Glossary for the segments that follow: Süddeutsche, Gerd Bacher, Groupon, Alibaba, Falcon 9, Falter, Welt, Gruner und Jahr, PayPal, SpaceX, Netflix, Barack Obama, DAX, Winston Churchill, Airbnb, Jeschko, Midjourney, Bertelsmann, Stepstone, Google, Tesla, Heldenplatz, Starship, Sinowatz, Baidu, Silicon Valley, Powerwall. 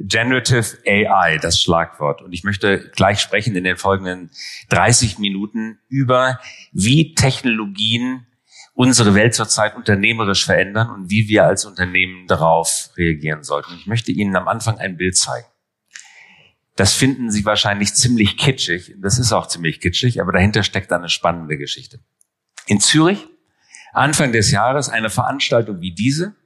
Generative AI, das Schlagwort. Und ich möchte gleich sprechen in den folgenden 30 Minuten über, wie Technologien unsere Welt zurzeit unternehmerisch verändern und wie wir als Unternehmen darauf reagieren sollten. Ich möchte Ihnen am Anfang ein Bild zeigen. Das finden Sie wahrscheinlich ziemlich kitschig. Das ist auch ziemlich kitschig, aber dahinter steckt eine spannende Geschichte. In Zürich, Anfang des Jahres, eine Veranstaltung wie diese.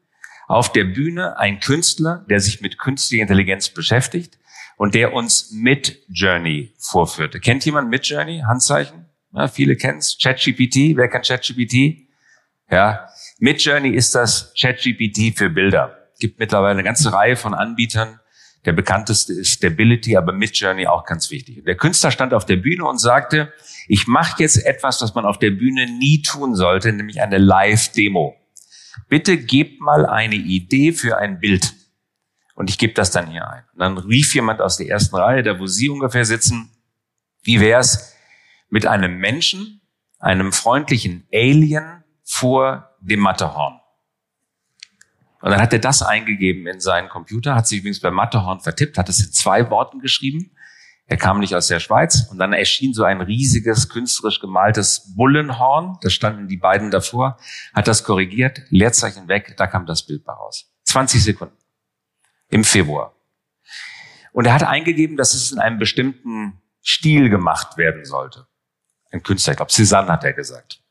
Auf der Bühne ein Künstler, der sich mit künstlicher Intelligenz beschäftigt und der uns Midjourney vorführte. Kennt jemand Midjourney? Handzeichen? Ja, viele kennen es. ChatGPT? Wer kennt ChatGPT? Ja. Midjourney ist das ChatGPT für Bilder. Es gibt mittlerweile eine ganze Reihe von Anbietern. Der bekannteste ist Stability, aber Midjourney auch ganz wichtig. Der Künstler stand auf der Bühne und sagte, ich mache jetzt etwas, was man auf der Bühne nie tun sollte, nämlich eine Live-Demo. Bitte gebt mal eine Idee für ein Bild. Und ich gebe das dann hier ein. Und dann rief jemand aus der ersten Reihe, da wo Sie ungefähr sitzen, wie wäre es mit einem Menschen, einem freundlichen Alien vor dem Matterhorn? Und dann hat er das eingegeben in seinen Computer, hat sich übrigens bei Matterhorn vertippt, hat es in 2 Worten geschrieben. Er kam nicht aus der Schweiz. Und dann erschien so ein riesiges, künstlerisch gemaltes Bullenhorn. Da standen die beiden davor, hat das korrigiert, Leerzeichen weg, da kam das Bild bei raus. 20 Sekunden im Februar. Und er hat eingegeben, dass es in einem bestimmten Stil gemacht werden sollte. Ein Künstler, ich glaube, Cezanne hat er gesagt.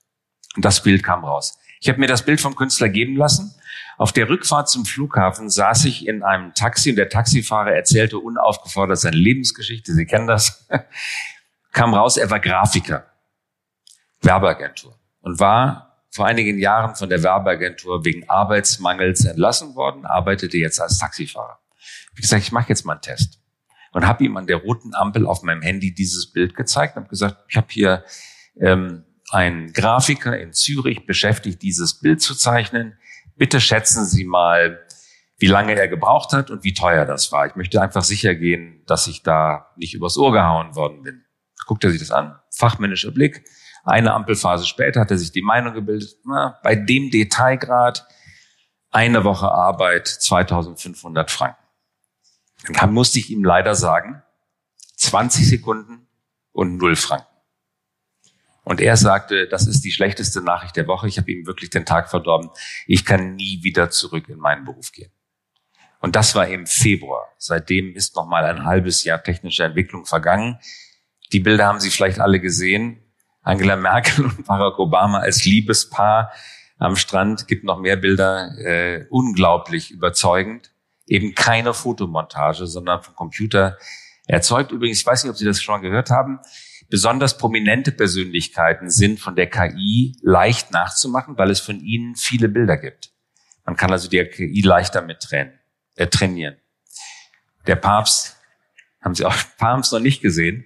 Und das Bild kam raus. Ich habe mir das Bild vom Künstler geben lassen. Auf der Rückfahrt zum Flughafen saß ich in einem Taxi und der Taxifahrer erzählte unaufgefordert seine Lebensgeschichte. Sie kennen das. Kam raus, er war Grafiker, Werbeagentur und war vor einigen Jahren von der Werbeagentur wegen Arbeitsmangels entlassen worden, arbeitete jetzt als Taxifahrer. Wie gesagt, ich mache jetzt mal einen Test und habe ihm an der roten Ampel auf meinem Handy dieses Bild gezeigt und habe gesagt, ich habe hier ein Grafiker in Zürich beschäftigt, dieses Bild zu zeichnen. Bitte schätzen Sie mal, wie lange er gebraucht hat und wie teuer das war. Ich möchte einfach sicher gehen, dass ich da nicht übers Ohr gehauen worden bin. Guckt er sich das an, fachmännischer Blick. Eine Ampelphase später hat er sich die Meinung gebildet, na, bei dem Detailgrad, eine Woche Arbeit, 2500 Franken. Dann musste ich ihm leider sagen, 20 Sekunden und 0 Franken. Und er sagte, das ist die schlechteste Nachricht der Woche. Ich habe ihm wirklich den Tag verdorben. Ich kann nie wieder zurück in meinen Beruf gehen. Und das war im Februar. Seitdem ist noch mal ein halbes Jahr technische Entwicklung vergangen. Die Bilder haben Sie vielleicht alle gesehen. Angela Merkel und Barack Obama als Liebespaar am Strand. Gibt noch mehr Bilder. Unglaublich überzeugend. Eben keine Fotomontage, sondern vom Computer erzeugt. Übrigens, ich weiß nicht, ob Sie das schon gehört haben, besonders prominente Persönlichkeiten sind von der KI leicht nachzumachen, weil es von ihnen viele Bilder gibt. Man kann also die KI leichter mit trainieren. Der Papst, haben Sie auch Papst noch nicht gesehen,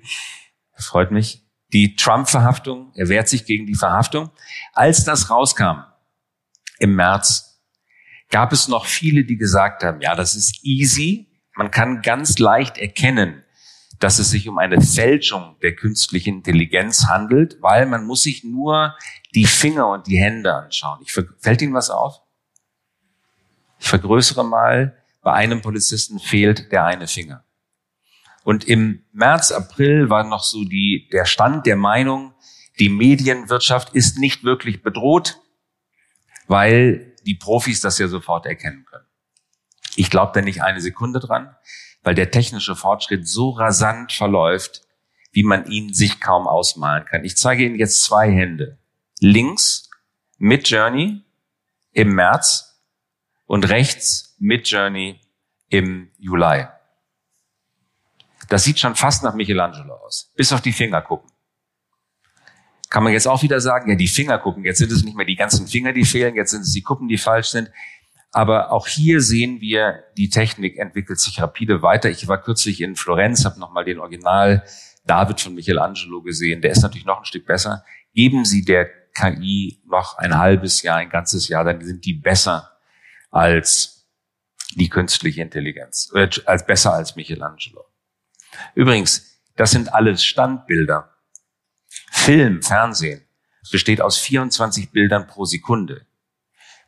freut mich, die Trump-Verhaftung, er wehrt sich gegen die Verhaftung. Als das rauskam im März, gab es noch viele, die gesagt haben, ja, das ist easy, man kann ganz leicht erkennen, dass es sich um eine Fälschung der künstlichen Intelligenz handelt, weil man muss sich nur die Finger und die Hände anschauen. Fällt Ihnen was auf? Ich vergrößere mal, bei einem Polizisten fehlt der eine Finger. Und im März, April war noch so der Stand der Meinung, die Medienwirtschaft ist nicht wirklich bedroht, weil die Profis das ja sofort erkennen können. Ich glaube da nicht eine Sekunde dran, weil der technische Fortschritt so rasant verläuft, wie man ihn sich kaum ausmalen kann. Ich zeige Ihnen jetzt 2 Hände. Links Midjourney im März und rechts Midjourney im Juli. Das sieht schon fast nach Michelangelo aus. Bis auf die Finger gucken. Kann man jetzt auch wieder sagen, ja, die Finger gucken. Jetzt sind es nicht mehr die ganzen Finger, die fehlen. Jetzt sind es die Kuppen, die falsch sind. Aber auch hier sehen wir, die Technik entwickelt sich rapide weiter. Ich war kürzlich in Florenz, habe nochmal den Original David von Michelangelo gesehen. Der ist natürlich noch ein Stück besser. Geben Sie der KI noch ein halbes Jahr, ein ganzes Jahr, dann sind die besser als die künstliche Intelligenz, als besser als Michelangelo. Übrigens, das sind alles Standbilder. Film, Fernsehen besteht aus 24 Bildern pro Sekunde.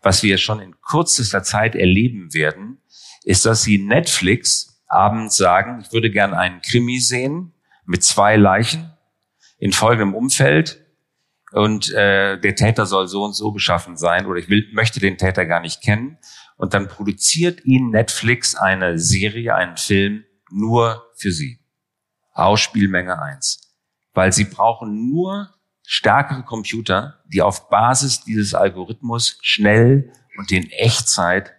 Was wir schon in kürzester Zeit erleben werden, ist, dass Sie Netflix abends sagen, ich würde gern einen Krimi sehen mit zwei Leichen in folgendem Umfeld und der Täter soll so und so beschaffen sein oder ich möchte den Täter gar nicht kennen. Und dann produziert Ihnen Netflix eine Serie, einen Film nur für Sie. Hausspielmenge 1. Weil Sie brauchen nur stärkere Computer, die auf Basis dieses Algorithmus schnell und in Echtzeit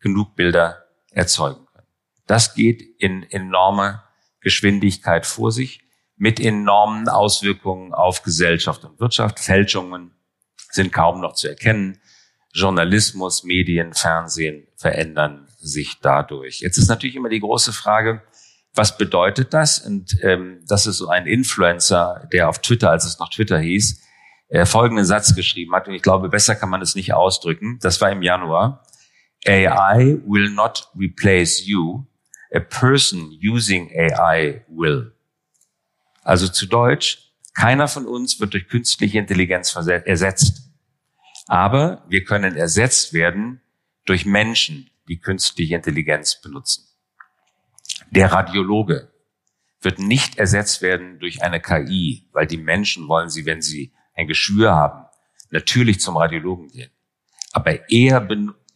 genug Bilder erzeugen können. Das geht in enormer Geschwindigkeit vor sich, mit enormen Auswirkungen auf Gesellschaft und Wirtschaft. Fälschungen sind kaum noch zu erkennen. Journalismus, Medien, Fernsehen verändern sich dadurch. Jetzt ist natürlich immer die große Frage, was bedeutet das? Und das ist so ein Influencer, der auf Twitter, als es noch Twitter hieß, folgenden Satz geschrieben hat. Und ich glaube, besser kann man es nicht ausdrücken. Das war im Januar. AI will not replace you. A person using AI will. Also zu Deutsch, keiner von uns wird durch künstliche Intelligenz ersetzt. Aber wir können ersetzt werden durch Menschen, die künstliche Intelligenz benutzen. Der Radiologe wird nicht ersetzt werden durch eine KI, weil die Menschen wollen sie, wenn sie ein Geschwür haben, natürlich zum Radiologen gehen. Aber eher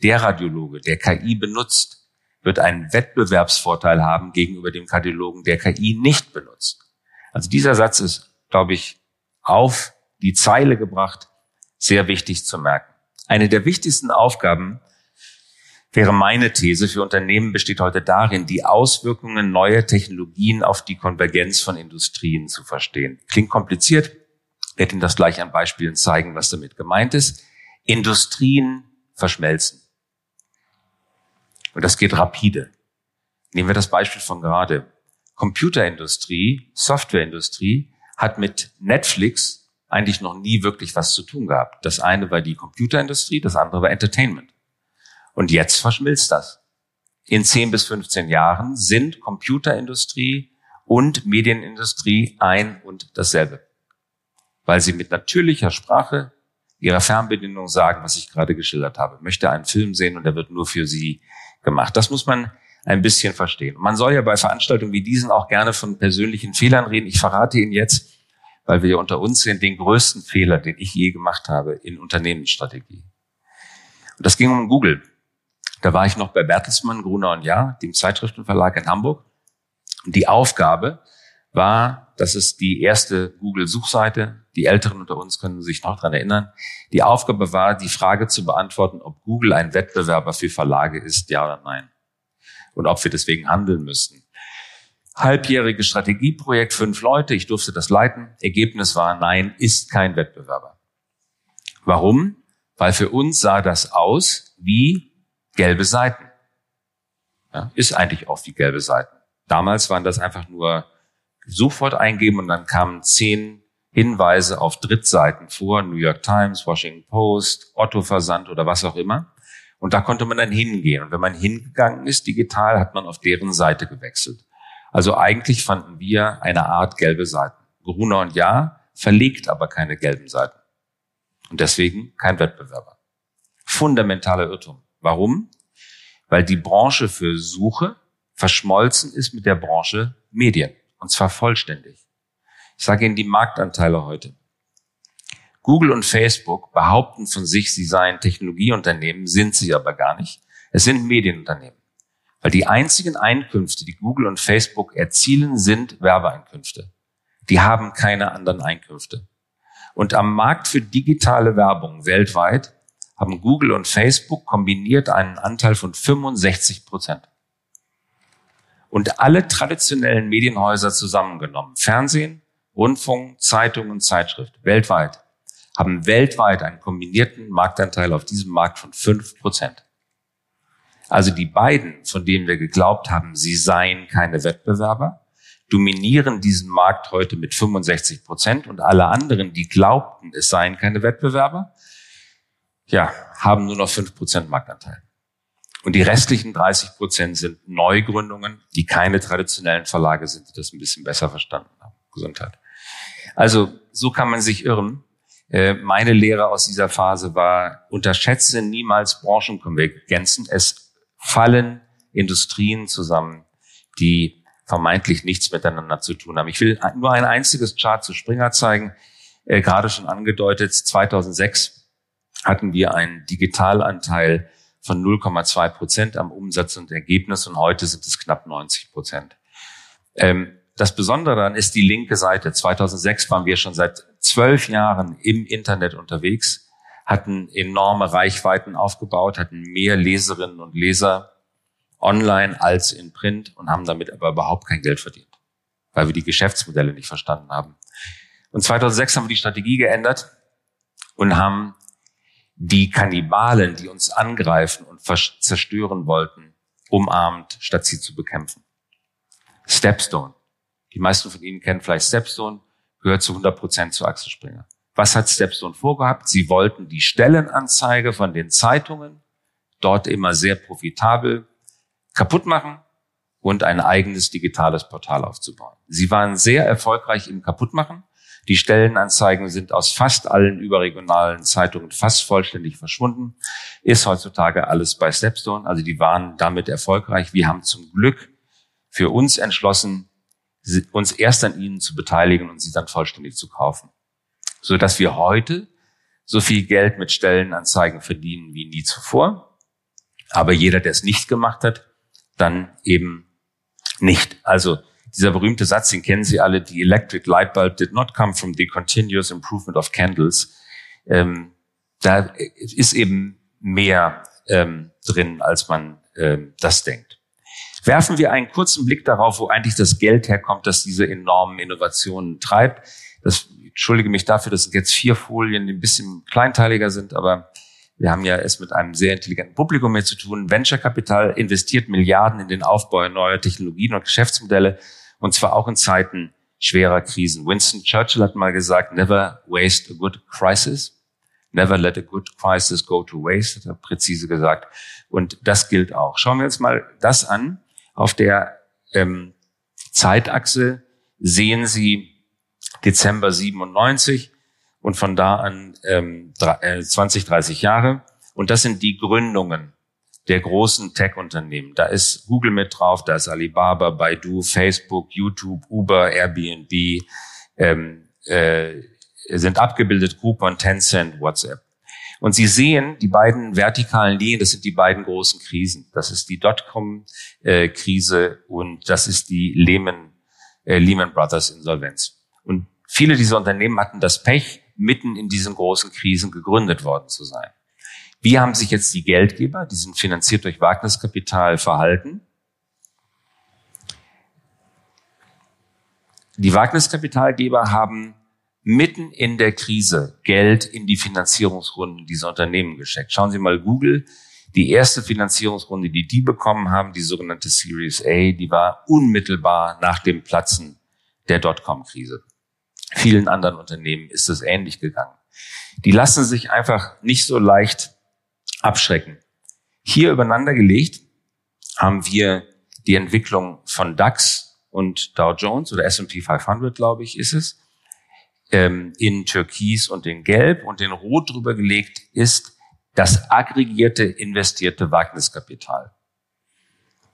der Radiologe, der KI benutzt, wird einen Wettbewerbsvorteil haben gegenüber dem Radiologen, der KI nicht benutzt. Also dieser Satz ist, glaube ich, auf die Zeile gebracht, sehr wichtig zu merken. Eine der wichtigsten Aufgaben wäre meine These für Unternehmen besteht heute darin, die Auswirkungen neuer Technologien auf die Konvergenz von Industrien zu verstehen. Klingt kompliziert, werde Ihnen das gleich an Beispielen zeigen, was damit gemeint ist. Industrien verschmelzen. Und das geht rapide. Nehmen wir das Beispiel von gerade. Computerindustrie, Softwareindustrie hat mit Netflix eigentlich noch nie wirklich was zu tun gehabt. Das eine war die Computerindustrie, das andere war Entertainment. Und jetzt verschmilzt das. In 10 bis 15 Jahren sind Computerindustrie und Medienindustrie ein und dasselbe. Weil sie mit natürlicher Sprache ihrer Fernbedienung sagen, was ich gerade geschildert habe. Ich möchte einen Film sehen und der wird nur für sie gemacht. Das muss man ein bisschen verstehen. Man soll ja bei Veranstaltungen wie diesen auch gerne von persönlichen Fehlern reden. Ich verrate Ihnen jetzt, weil wir ja unter uns sind, den größten Fehler, den ich je gemacht habe in Unternehmensstrategie. Und das ging um Google. Da war ich noch bei Bertelsmann, Gruner und Jahr, dem Zeitschriftenverlag in Hamburg. Und die Aufgabe war, das ist die erste Google-Suchseite, die Älteren unter uns können sich noch dran erinnern, die Aufgabe war, die Frage zu beantworten, ob Google ein Wettbewerber für Verlage ist, ja oder nein. Und ob wir deswegen handeln müssen. Halbjähriges Strategieprojekt, 5 Leute, ich durfte das leiten. Ergebnis war, nein, ist kein Wettbewerber. Warum? Weil für uns sah das aus wie gelbe Seiten. Ja, ist eigentlich auch wie gelbe Seiten. Damals waren das einfach nur Suchwort eingeben und dann kamen 10 Hinweise auf Drittseiten vor, New York Times, Washington Post, Otto-Versand oder was auch immer. Und da konnte man dann hingehen. Und wenn man hingegangen ist digital, hat man auf deren Seite gewechselt. Also eigentlich fanden wir eine Art gelbe Seiten. Gruner und Jahr verlegt aber keine gelben Seiten. Und deswegen kein Wettbewerber. Fundamentaler Irrtum. Warum? Weil die Branche für Suche verschmolzen ist mit der Branche Medien. Und zwar vollständig. Ich sage Ihnen die Marktanteile heute. Google und Facebook behaupten von sich, sie seien Technologieunternehmen, sind sie aber gar nicht. Es sind Medienunternehmen. Weil die einzigen Einkünfte, die Google und Facebook erzielen, sind Werbeeinkünfte. Die haben keine anderen Einkünfte. Und am Markt für digitale Werbung weltweit haben Google und Facebook kombiniert einen Anteil von 65%. Und alle traditionellen Medienhäuser zusammengenommen, Fernsehen, Rundfunk, Zeitung und Zeitschrift, weltweit, haben weltweit einen kombinierten Marktanteil auf diesem Markt von 5%. Also die beiden, von denen wir geglaubt haben, sie seien keine Wettbewerber, dominieren diesen Markt heute mit 65% und alle anderen, die glaubten, es seien keine Wettbewerber, ja, haben nur noch 5% Marktanteil. Und die restlichen 30% sind Neugründungen, die keine traditionellen Verlage sind, die das ein bisschen besser verstanden haben. Gesundheit. Also so kann man sich irren. Meine Lehre aus dieser Phase war, unterschätze niemals Branchenkonvergenzen. Es fallen Industrien zusammen, die vermeintlich nichts miteinander zu tun haben. Ich will nur ein einziges Chart zu Springer zeigen, gerade schon angedeutet. 2006 hatten wir einen Digitalanteil von 0,2% am Umsatz und Ergebnis und heute sind es knapp 90%. Das Besondere daran ist die linke Seite. 2006 waren wir schon seit 12 Jahren im Internet unterwegs, hatten enorme Reichweiten aufgebaut, hatten mehr Leserinnen und Leser online als in Print und haben damit aber überhaupt kein Geld verdient, weil wir die Geschäftsmodelle nicht verstanden haben. Und 2006 haben wir die Strategie geändert und haben die Kannibalen, die uns angreifen und zerstören wollten, umarmt, statt sie zu bekämpfen. Stepstone. Die meisten von Ihnen kennen vielleicht Stepstone, gehört zu 100% zu Axel Springer. Was hat Stepstone vorgehabt? Sie wollten die Stellenanzeige von den Zeitungen, dort immer sehr profitabel, kaputt machen und ein eigenes digitales Portal aufzubauen. Sie waren sehr erfolgreich im Kaputtmachen. Die Stellenanzeigen sind aus fast allen überregionalen Zeitungen fast vollständig verschwunden. Ist heutzutage alles bei Stepstone. Also die waren damit erfolgreich. Wir haben zum Glück für uns entschlossen, uns erst an ihnen zu beteiligen und sie dann vollständig zu kaufen. So dass wir heute so viel Geld mit Stellenanzeigen verdienen wie nie zuvor. Aber jeder, der es nicht gemacht hat, dann eben nicht. Also dieser berühmte Satz, den kennen Sie alle, the electric light bulb did not come from the continuous improvement of candles. Da ist eben mehr drin, als man das denkt. Werfen wir einen kurzen Blick darauf, wo eigentlich das Geld herkommt, das diese enormen Innovationen treibt. Das, entschuldige mich dafür, dass jetzt 4 Folien ein bisschen kleinteiliger sind, aber wir haben ja es mit einem sehr intelligenten Publikum hier zu tun. Venture-Kapital investiert Milliarden in den Aufbau neuer Technologien und Geschäftsmodelle und zwar auch in Zeiten schwerer Krisen. Winston Churchill hat mal gesagt, never waste a good crisis. Never let a good crisis go to waste, hat er präzise gesagt. Und das gilt auch. Schauen wir uns mal das an. Auf der Zeitachse sehen Sie Dezember 97 und von da an 20, 30 Jahre. Und das sind die Gründungen der großen Tech-Unternehmen. Da ist Google mit drauf, da ist Alibaba, Baidu, Facebook, YouTube, Uber, Airbnb, sind abgebildet Groupon, Tencent, WhatsApp. Und Sie sehen die beiden vertikalen Linien, das sind die beiden großen Krisen. Das ist die Dotcom-Krise und das ist die Lehman Brothers-Insolvenz. Und viele dieser Unternehmen hatten das Pech, mitten in diesen großen Krisen gegründet worden zu sein. Wie haben sich jetzt die Geldgeber, die sind finanziert durch Wagniskapital, verhalten? Die Wagniskapitalgeber haben mitten in der Krise Geld in die Finanzierungsrunden dieser Unternehmen gesteckt. Schauen Sie mal Google. Die erste Finanzierungsrunde, die bekommen haben, die sogenannte Series A, die war unmittelbar nach dem Platzen der Dotcom-Krise. Vielen anderen Unternehmen ist es ähnlich gegangen. Die lassen sich einfach nicht so leicht abschrecken. Hier übereinander gelegt haben wir die Entwicklung von DAX und Dow Jones oder S&P 500, glaube ich, ist es. In Türkis und in Gelb und in Rot drüber gelegt ist das aggregierte investierte Wagniskapital.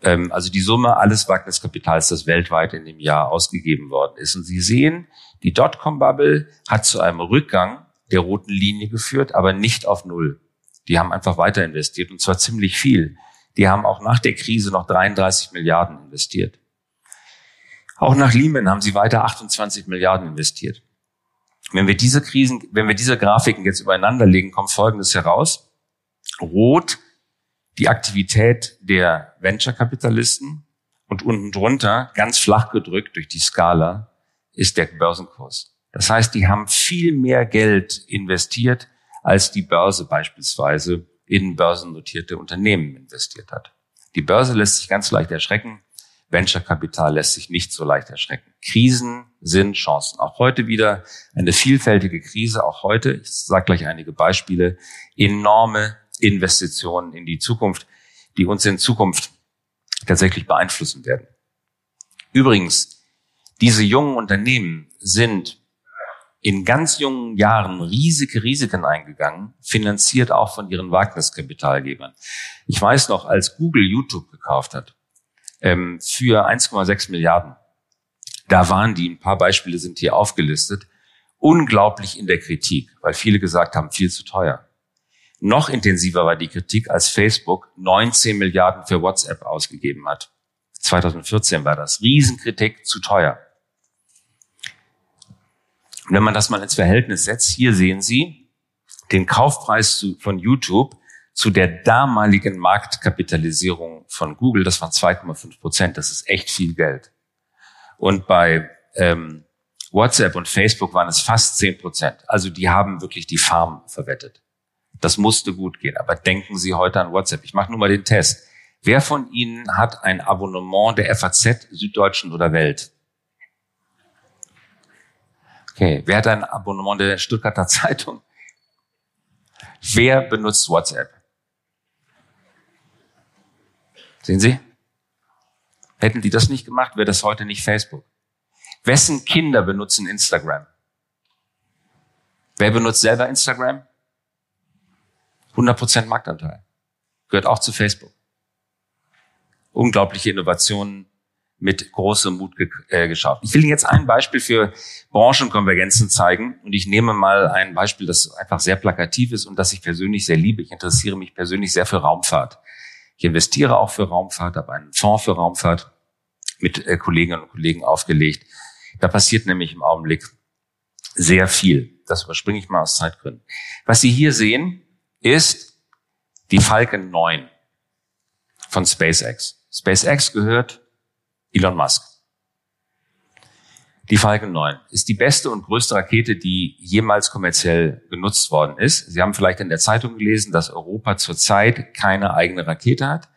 Also die Summe alles Wagniskapitals, das weltweit in dem Jahr ausgegeben worden ist. Und Sie sehen, die Dotcom-Bubble hat zu einem Rückgang der roten Linie geführt, aber nicht auf Null. Die haben einfach weiter investiert und zwar ziemlich viel. Die haben auch nach der Krise noch 33 Milliarden investiert. Auch nach Lehman haben sie weiter 28 Milliarden investiert. Wenn wir diese Grafiken jetzt übereinander legen, kommt Folgendes heraus. Rot, die Aktivität der Venture-Kapitalisten und unten drunter, ganz flach gedrückt durch die Skala, ist der Börsenkurs. Das heißt, die haben viel mehr Geld investiert, als die Börse beispielsweise in börsennotierte Unternehmen investiert hat. Die Börse lässt sich ganz leicht erschrecken. Venture-Kapital lässt sich nicht so leicht erschrecken. Krisen sind Chancen. Auch heute wieder eine vielfältige Krise. Auch heute, ich sage gleich einige Beispiele, enorme Investitionen in die Zukunft, die uns in Zukunft tatsächlich beeinflussen werden. Übrigens, diese jungen Unternehmen sind in ganz jungen Jahren riesige Risiken eingegangen, finanziert auch von ihren Wagniskapitalgebern. Ich weiß noch, als Google YouTube gekauft hat, für 1,6 Milliarden. Da waren die, ein paar Beispiele sind hier aufgelistet, unglaublich in der Kritik, weil viele gesagt haben, viel zu teuer. Noch intensiver war die Kritik, als Facebook 19 Milliarden für WhatsApp ausgegeben hat. 2014 war das. Riesenkritik, zu teuer. Und wenn man das mal ins Verhältnis setzt, hier sehen Sie den Kaufpreis von YouTube zu der damaligen Marktkapitalisierung von Google, das waren 2,5%, das ist echt viel Geld. Und bei WhatsApp und Facebook waren es fast 10%. Also die haben wirklich die Farm verwettet. Das musste gut gehen, aber denken Sie heute an WhatsApp. Ich mache nur mal den Test. Wer von Ihnen hat ein Abonnement der FAZ, Süddeutschen oder Welt? Okay, wer hat ein Abonnement der Stuttgarter Zeitung? Wer benutzt WhatsApp? Sehen Sie? Hätten die das nicht gemacht, wäre das heute nicht Facebook. Wessen Kinder benutzen Instagram? Wer benutzt selber Instagram? 100% Marktanteil. Gehört auch zu Facebook. Unglaubliche Innovationen mit großem Mut geschaffen. Ich will Ihnen jetzt ein Beispiel für Branchenkonvergenzen zeigen und ich nehme mal ein Beispiel, das einfach sehr plakativ ist und das ich persönlich sehr liebe. Ich interessiere mich persönlich sehr für Raumfahrt. Ich investiere auch für Raumfahrt, habe einen Fonds für Raumfahrt mit Kolleginnen und Kollegen aufgelegt. Da passiert nämlich im Augenblick sehr viel. Das überspringe ich mal aus Zeitgründen. Was Sie hier sehen, ist die Falcon 9 von SpaceX. SpaceX gehört Elon Musk. Die Falcon 9 ist die beste und größte Rakete, die jemals kommerziell genutzt worden ist. Sie haben vielleicht in der Zeitung gelesen, dass Europa zurzeit keine eigene Rakete hat.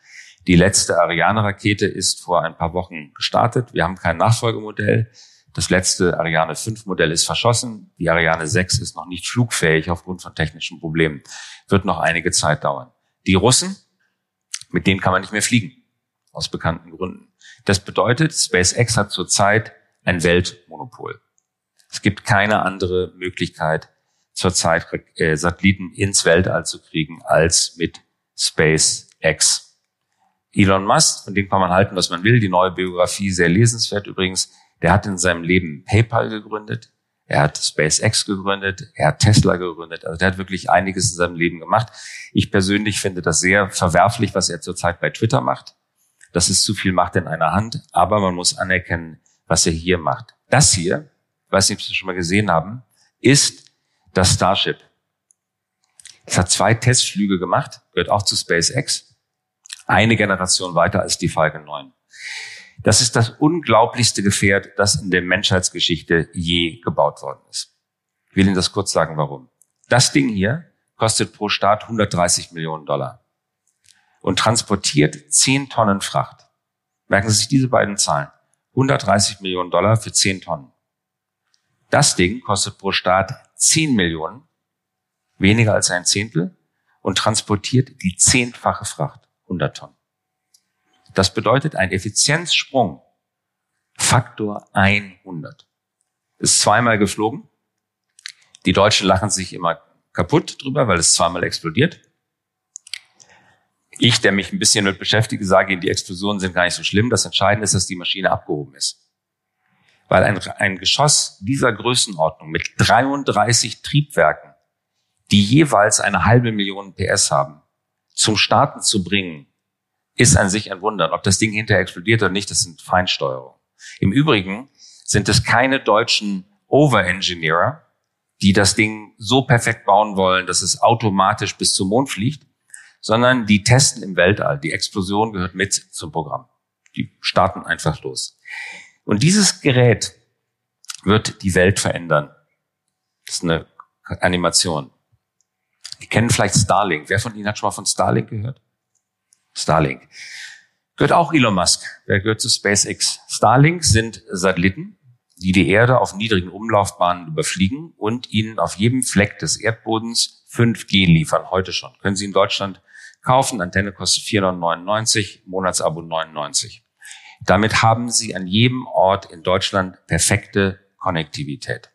Die letzte Ariane-Rakete ist vor ein paar Wochen gestartet. Wir haben kein Nachfolgemodell. Das letzte Ariane 5-Modell ist verschossen. Die Ariane 6 ist noch nicht flugfähig aufgrund von technischen Problemen. Wird noch einige Zeit dauern. Die Russen, mit denen kann man nicht mehr fliegen, aus bekannten Gründen. Das bedeutet, SpaceX hat zurzeit ein Weltmonopol. Es gibt keine andere Möglichkeit, zurzeit Satelliten ins Weltall zu kriegen, als mit SpaceX. Elon Musk, von dem kann man halten, was man will, die neue Biografie, sehr lesenswert übrigens, der hat in seinem Leben PayPal gegründet, er hat SpaceX gegründet, er hat Tesla gegründet, also der hat wirklich einiges in seinem Leben gemacht. Ich persönlich finde das sehr verwerflich, was er zurzeit bei Twitter macht. Das ist zu viel Macht in einer Hand, aber man muss anerkennen, was er hier macht. Das hier, ich weiß nicht, ob Sie es schon mal gesehen haben, ist das Starship. Es hat 2 Testflüge gemacht, gehört auch zu SpaceX, eine Generation weiter als die Falcon 9. Das ist das unglaublichste Gefährt, das in der Menschheitsgeschichte je gebaut worden ist. Ich will Ihnen das kurz sagen, warum. Das Ding hier kostet pro Start $130 Millionen. Und transportiert 10 Tonnen Fracht. Merken Sie sich diese beiden Zahlen. $130 Millionen für 10 Tonnen. Das Ding kostet pro Start 10 Millionen, weniger als ein Zehntel, und transportiert die 10-fache Fracht, 100 Tonnen. Das bedeutet ein Effizienzsprung, Faktor 100. Ist zweimal geflogen. Die Deutschen lachen sich immer kaputt drüber, weil es zweimal explodiert. Ich, der mich ein bisschen damit beschäftige, sage Ihnen, die Explosionen sind gar nicht so schlimm. Das Entscheidende ist, dass die Maschine abgehoben ist. Weil ein Geschoss dieser Größenordnung mit 33 Triebwerken, die jeweils 500.000 PS haben, zum Starten zu bringen, ist an sich ein Wunder. Ob das Ding hinterher explodiert oder nicht, das sind Feinsteuerungen. Im Übrigen sind es keine deutschen Overengineer, die das Ding so perfekt bauen wollen, dass es automatisch bis zum Mond fliegt, sondern die testen im Weltall. Die Explosion gehört mit zum Programm. Die starten einfach los. Und dieses Gerät wird die Welt verändern. Das ist eine Animation. Sie kennen vielleicht Starlink. Wer von Ihnen hat schon mal von Starlink gehört? Starlink. gehört auch Elon Musk. Der gehört zu SpaceX. Starlink sind Satelliten, die die Erde auf niedrigen Umlaufbahnen überfliegen und ihnen auf jedem Fleck des Erdbodens 5G liefern, heute schon. Können Sie in Deutschland kaufen, Antenne kostet 4,99 €, Monatsabo 99. Damit haben Sie an jedem Ort in Deutschland perfekte Konnektivität.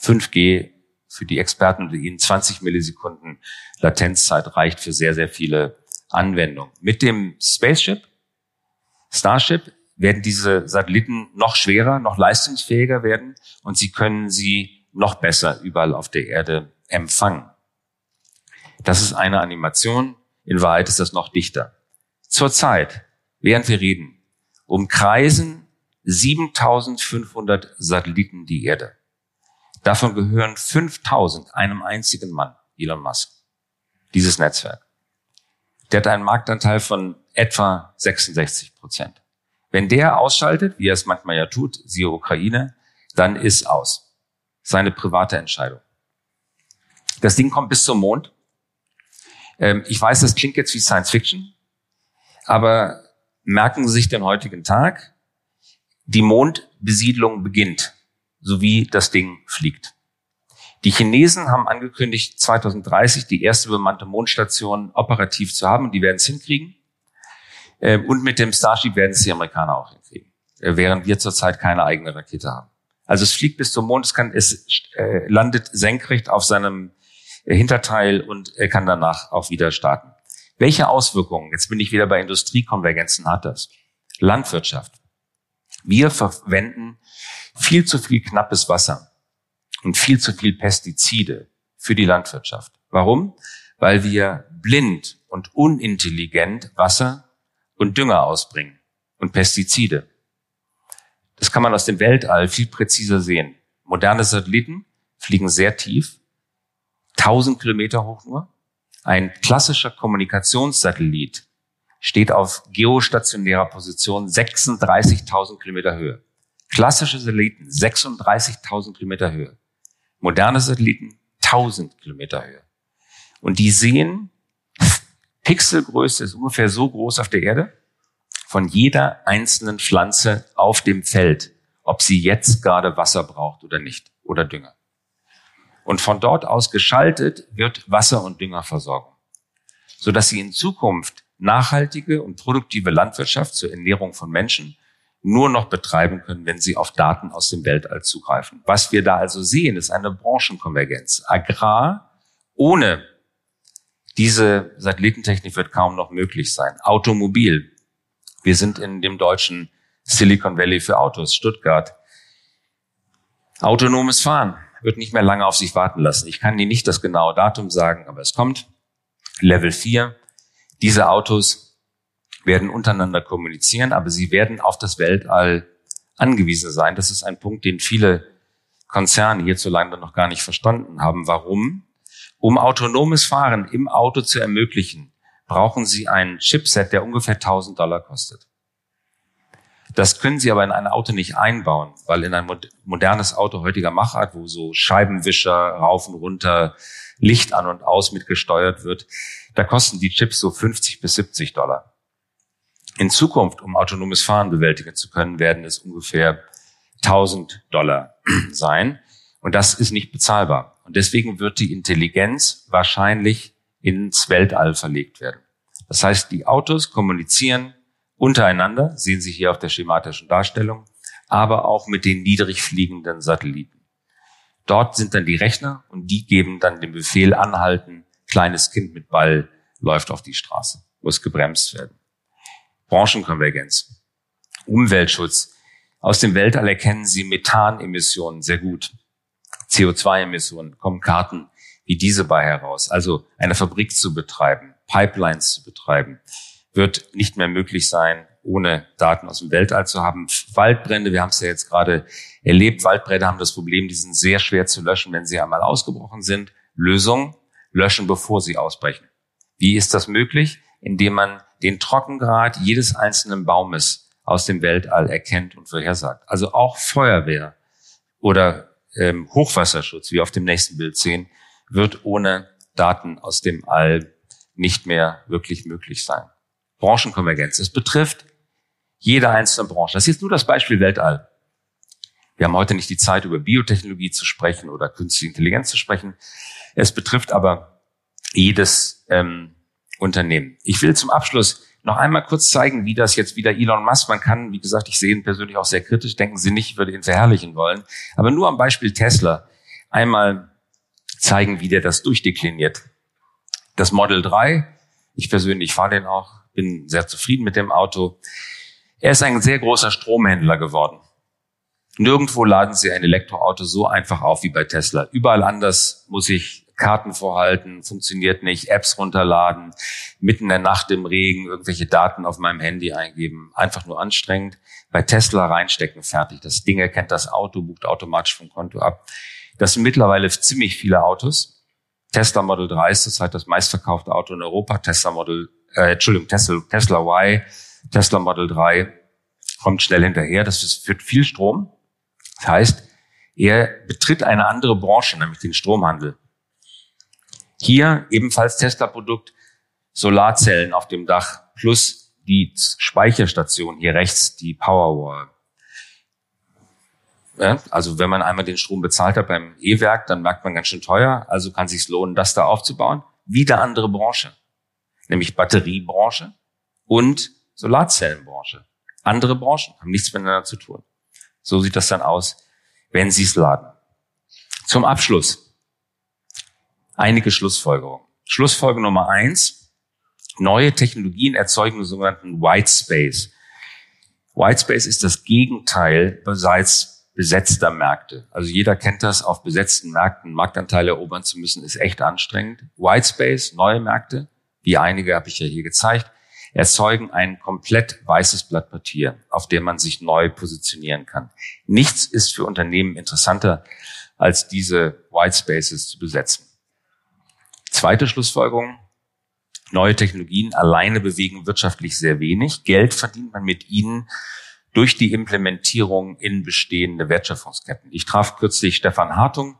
5G für die Experten und Ihnen 20 Millisekunden Latenzzeit reicht für sehr, sehr viele Anwendungen. Mit dem Starship, werden diese Satelliten noch schwerer, noch leistungsfähiger werden und Sie können sie noch besser überall auf der Erde empfangen. Das ist eine Animation, in Wahrheit ist das noch dichter. Zurzeit, während wir reden, umkreisen 7.500 Satelliten die Erde. Davon gehören 5.000 einem einzigen Mann, Elon Musk, dieses Netzwerk. Der hat einen Marktanteil von etwa 66%. Wenn der ausschaltet, wie er es manchmal ja tut, siehe Ukraine, dann ist aus. Seine private Entscheidung. Das Ding kommt bis zum Mond. Ich weiß, das klingt jetzt wie Science Fiction, aber merken Sie sich den heutigen Tag. Die Mondbesiedlung beginnt, sowie das Ding fliegt. Die Chinesen haben angekündigt, 2030 die erste bemannte Mondstation operativ zu haben und die werden es hinkriegen. Und mit dem Starship werden es die Amerikaner auch hinkriegen, während wir zurzeit keine eigene Rakete haben. Also es fliegt bis zum Mond, es landet senkrecht auf seinem Hinterteil und kann danach auch wieder starten. Welche Auswirkungen, jetzt bin ich wieder bei Industriekonvergenzen, hat das? Landwirtschaft. Wir verwenden viel zu viel knappes Wasser und viel zu viel Pestizide für die Landwirtschaft. Warum? Weil wir blind und unintelligent Wasser und Dünger ausbringen und Pestizide. Das kann man aus dem Weltall viel präziser sehen. Moderne Satelliten fliegen sehr tief, 1.000 Kilometer hoch nur. Ein klassischer Kommunikationssatellit steht auf geostationärer Position 36.000 Kilometer Höhe. Klassische Satelliten 36.000 Kilometer Höhe. Moderne Satelliten 1.000 Kilometer Höhe. Und die sehen, Pixelgröße ist ungefähr so groß auf der Erde, von jeder einzelnen Pflanze auf dem Feld, ob sie jetzt gerade Wasser braucht oder nicht, oder Dünger. Und von dort aus geschaltet wird Wasser- und Düngerversorgung, sodass sie in Zukunft nachhaltige und produktive Landwirtschaft zur Ernährung von Menschen nur noch betreiben können, wenn sie auf Daten aus dem Weltall zugreifen. Was wir da also sehen, ist eine Branchenkonvergenz. Agrar ohne diese Satellitentechnik wird kaum noch möglich sein. Automobil. Wir sind in dem deutschen Silicon Valley für Autos, Stuttgart. Autonomes Fahren wird nicht mehr lange auf sich warten lassen. Ich kann Ihnen nicht das genaue Datum sagen, aber es kommt. Level 4. Diese Autos werden untereinander kommunizieren, aber sie werden auf das Weltall angewiesen sein. Das ist ein Punkt, den viele Konzerne hierzulande noch gar nicht verstanden haben. Warum? Um autonomes Fahren im Auto zu ermöglichen, brauchen Sie einen Chipset, der ungefähr $1.000 kostet. Das können Sie aber in ein Auto nicht einbauen, weil in ein modernes Auto heutiger Machart, wo so Scheibenwischer rauf und runter, Licht an und aus mitgesteuert wird, da kosten die Chips so $50 bis $70. In Zukunft, um autonomes Fahren bewältigen zu können, werden es ungefähr $1.000 sein. Und das ist nicht bezahlbar. Und deswegen wird die Intelligenz wahrscheinlich ins Weltall verlegt werden. Das heißt, die Autos kommunizieren untereinander, sehen Sie hier auf der schematischen Darstellung, aber auch mit den niedrig fliegenden Satelliten. Dort sind dann die Rechner und die geben dann den Befehl anhalten, kleines Kind mit Ball läuft auf die Straße, muss gebremst werden. Branchenkonvergenz, Umweltschutz. Aus dem Weltall erkennen Sie Methanemissionen sehr gut. CO2-Emissionen, kommen Karten wie diese bei heraus. Also eine Fabrik zu betreiben, Pipelines zu betreiben, wird nicht mehr möglich sein, ohne Daten aus dem Weltall zu haben. Waldbrände, wir haben es ja jetzt gerade erlebt, Waldbrände haben das Problem, die sind sehr schwer zu löschen, wenn sie einmal ausgebrochen sind. Lösung, löschen, bevor sie ausbrechen. Wie ist das möglich? Indem man den Trockengrad jedes einzelnen Baumes aus dem Weltall erkennt und vorhersagt. Also auch Feuerwehr oder Hochwasserschutz, wie wir auf dem nächsten Bild sehen, wird ohne Daten aus dem All nicht mehr wirklich möglich sein. Branchenkonvergenz. Es betrifft jede einzelne Branche. Das ist jetzt nur das Beispiel Weltall. Wir haben heute nicht die Zeit, über Biotechnologie zu sprechen oder künstliche Intelligenz zu sprechen. Es betrifft aber jedes Unternehmen. Ich will zum Abschluss noch einmal kurz zeigen, wie das jetzt wieder Elon Musk, man kann, wie gesagt, ich sehe ihn persönlich auch sehr kritisch, denken Sie nicht, ich würde ihn verherrlichen wollen, aber nur am Beispiel Tesla einmal zeigen, wie der das durchdekliniert. Das Model 3, ich persönlich fahre den auch, bin sehr zufrieden mit dem Auto. Er ist ein sehr großer Stromhändler geworden. Nirgendwo laden Sie ein Elektroauto so einfach auf wie bei Tesla. Überall anders muss ich Karten vorhalten, funktioniert nicht, Apps runterladen, mitten in der Nacht im Regen irgendwelche Daten auf meinem Handy eingeben. Einfach nur anstrengend. Bei Tesla reinstecken, fertig. Das Ding erkennt das Auto, bucht automatisch vom Konto ab. Das sind mittlerweile ziemlich viele Autos. Tesla Model 3 ist zurzeit das meistverkaufte Auto in Europa. Tesla Y, Tesla Model 3 kommt schnell hinterher. Das führt viel Strom. Das heißt, er betritt eine andere Branche, nämlich den Stromhandel. Hier ebenfalls Tesla-Produkt, Solarzellen auf dem Dach plus die Speicherstation hier rechts, die Powerwall. Ja, also wenn man einmal den Strom bezahlt hat beim E-Werk, dann merkt man ganz schön teuer. Also kann es sich lohnen, das da aufzubauen. Wieder andere Branche, nämlich Batteriebranche und Solarzellenbranche. Andere Branchen haben nichts miteinander zu tun. So sieht das dann aus, wenn Sie es laden. Zum Abschluss einige Schlussfolgerungen. Schlussfolgerung Nummer 1. Neue Technologien erzeugen den sogenannten White Space. White Space ist das Gegenteil bereits besetzter Märkte. Also jeder kennt das, auf besetzten Märkten Marktanteile erobern zu müssen, ist echt anstrengend. White Space, neue Märkte, wie einige habe ich ja hier gezeigt, erzeugen ein komplett weißes Blatt Papier, auf dem man sich neu positionieren kann. Nichts ist für Unternehmen interessanter, als diese White Spaces zu besetzen. Zweite Schlussfolgerung. Neue Technologien alleine bewegen wirtschaftlich sehr wenig. Geld verdient man mit ihnen durch die Implementierung in bestehende Wertschöpfungsketten. Ich traf kürzlich Stefan Hartung,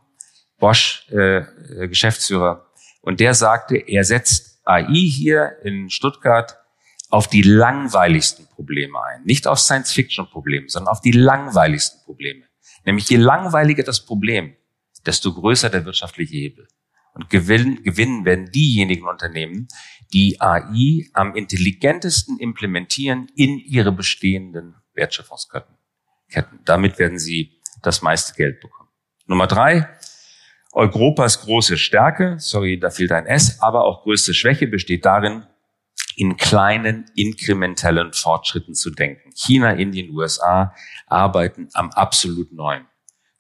Bosch, Geschäftsführer, und der sagte, er setzt AI hier in Stuttgart auf die langweiligsten Probleme ein. Nicht auf Science-Fiction-Probleme, sondern auf die langweiligsten Probleme. Nämlich je langweiliger das Problem, desto größer der wirtschaftliche Hebel. Und gewinnen werden diejenigen Unternehmen, die AI am intelligentesten implementieren in ihre bestehenden Wertschöpfungsketten. Damit werden sie das meiste Geld bekommen. Nummer 3. Europas große Stärke, sorry, da fehlt ein S, aber auch größte Schwäche besteht darin, in kleinen, inkrementellen Fortschritten zu denken. China, Indien, USA arbeiten am absolut Neuen.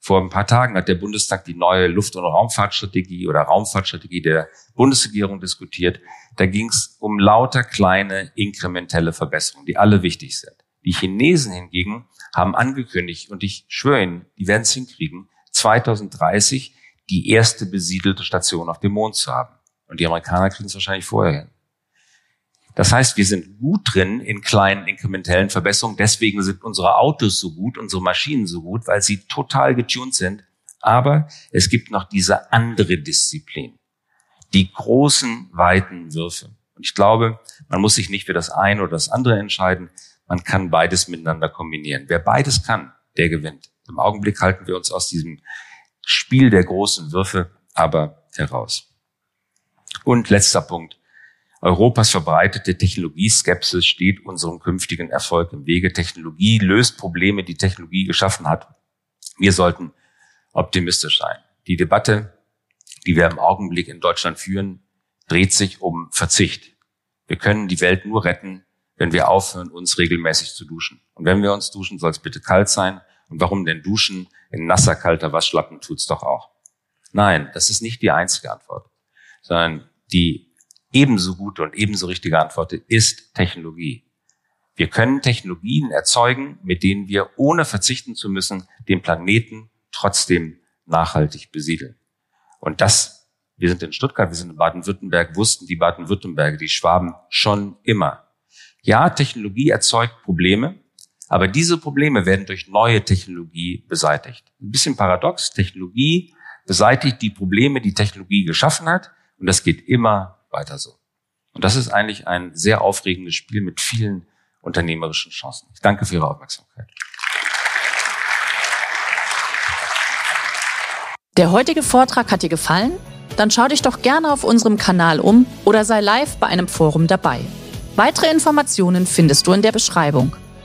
Vor ein paar Tagen hat der Bundestag die neue Luft- und Raumfahrtstrategie oder Raumfahrtstrategie der Bundesregierung diskutiert. Da ging es um lauter kleine, inkrementelle Verbesserungen, die alle wichtig sind. Die Chinesen hingegen haben angekündigt, und ich schwöre Ihnen, die werden es hinkriegen, 2030 die erste besiedelte Station auf dem Mond zu haben. Und die Amerikaner kriegen es wahrscheinlich vorher hin. Das heißt, wir sind gut drin in kleinen inkrementellen Verbesserungen. Deswegen sind unsere Autos so gut, unsere Maschinen so gut, weil sie total getuned sind. Aber es gibt noch diese andere Disziplin, die großen, weiten Würfe. Und ich glaube, man muss sich nicht für das eine oder das andere entscheiden. Man kann beides miteinander kombinieren. Wer beides kann, der gewinnt. Im Augenblick halten wir uns aus diesem Spiel der großen Würfe aber heraus. Und letzter Punkt. Europas verbreitete Technologieskepsis steht unserem künftigen Erfolg im Wege. Technologie löst Probleme, die Technologie geschaffen hat. Wir sollten optimistisch sein. Die Debatte, die wir im Augenblick in Deutschland führen, dreht sich um Verzicht. Wir können die Welt nur retten, wenn wir aufhören, uns regelmäßig zu duschen. Und wenn wir uns duschen, soll es bitte kalt sein. Und warum denn duschen? In nasser, kalter Waschlappen tut's doch auch. Nein, das ist nicht die einzige Antwort, sondern die ebenso gute und ebenso richtige Antwort ist Technologie. Wir können Technologien erzeugen, mit denen wir, ohne verzichten zu müssen, den Planeten trotzdem nachhaltig besiedeln. Und das, wir sind in Stuttgart, wir sind in Baden-Württemberg, wussten die Baden-Württemberger, die Schwaben schon immer. Ja, Technologie erzeugt Probleme, aber diese Probleme werden durch neue Technologie beseitigt. Ein bisschen paradox, Technologie beseitigt die Probleme, die Technologie geschaffen hat, und das geht immer weiter so. Und das ist eigentlich ein sehr aufregendes Spiel mit vielen unternehmerischen Chancen. Ich danke für Ihre Aufmerksamkeit. Der heutige Vortrag hat dir gefallen? Dann schau dich doch gerne auf unserem Kanal um oder sei live bei einem Forum dabei. Weitere Informationen findest du in der Beschreibung.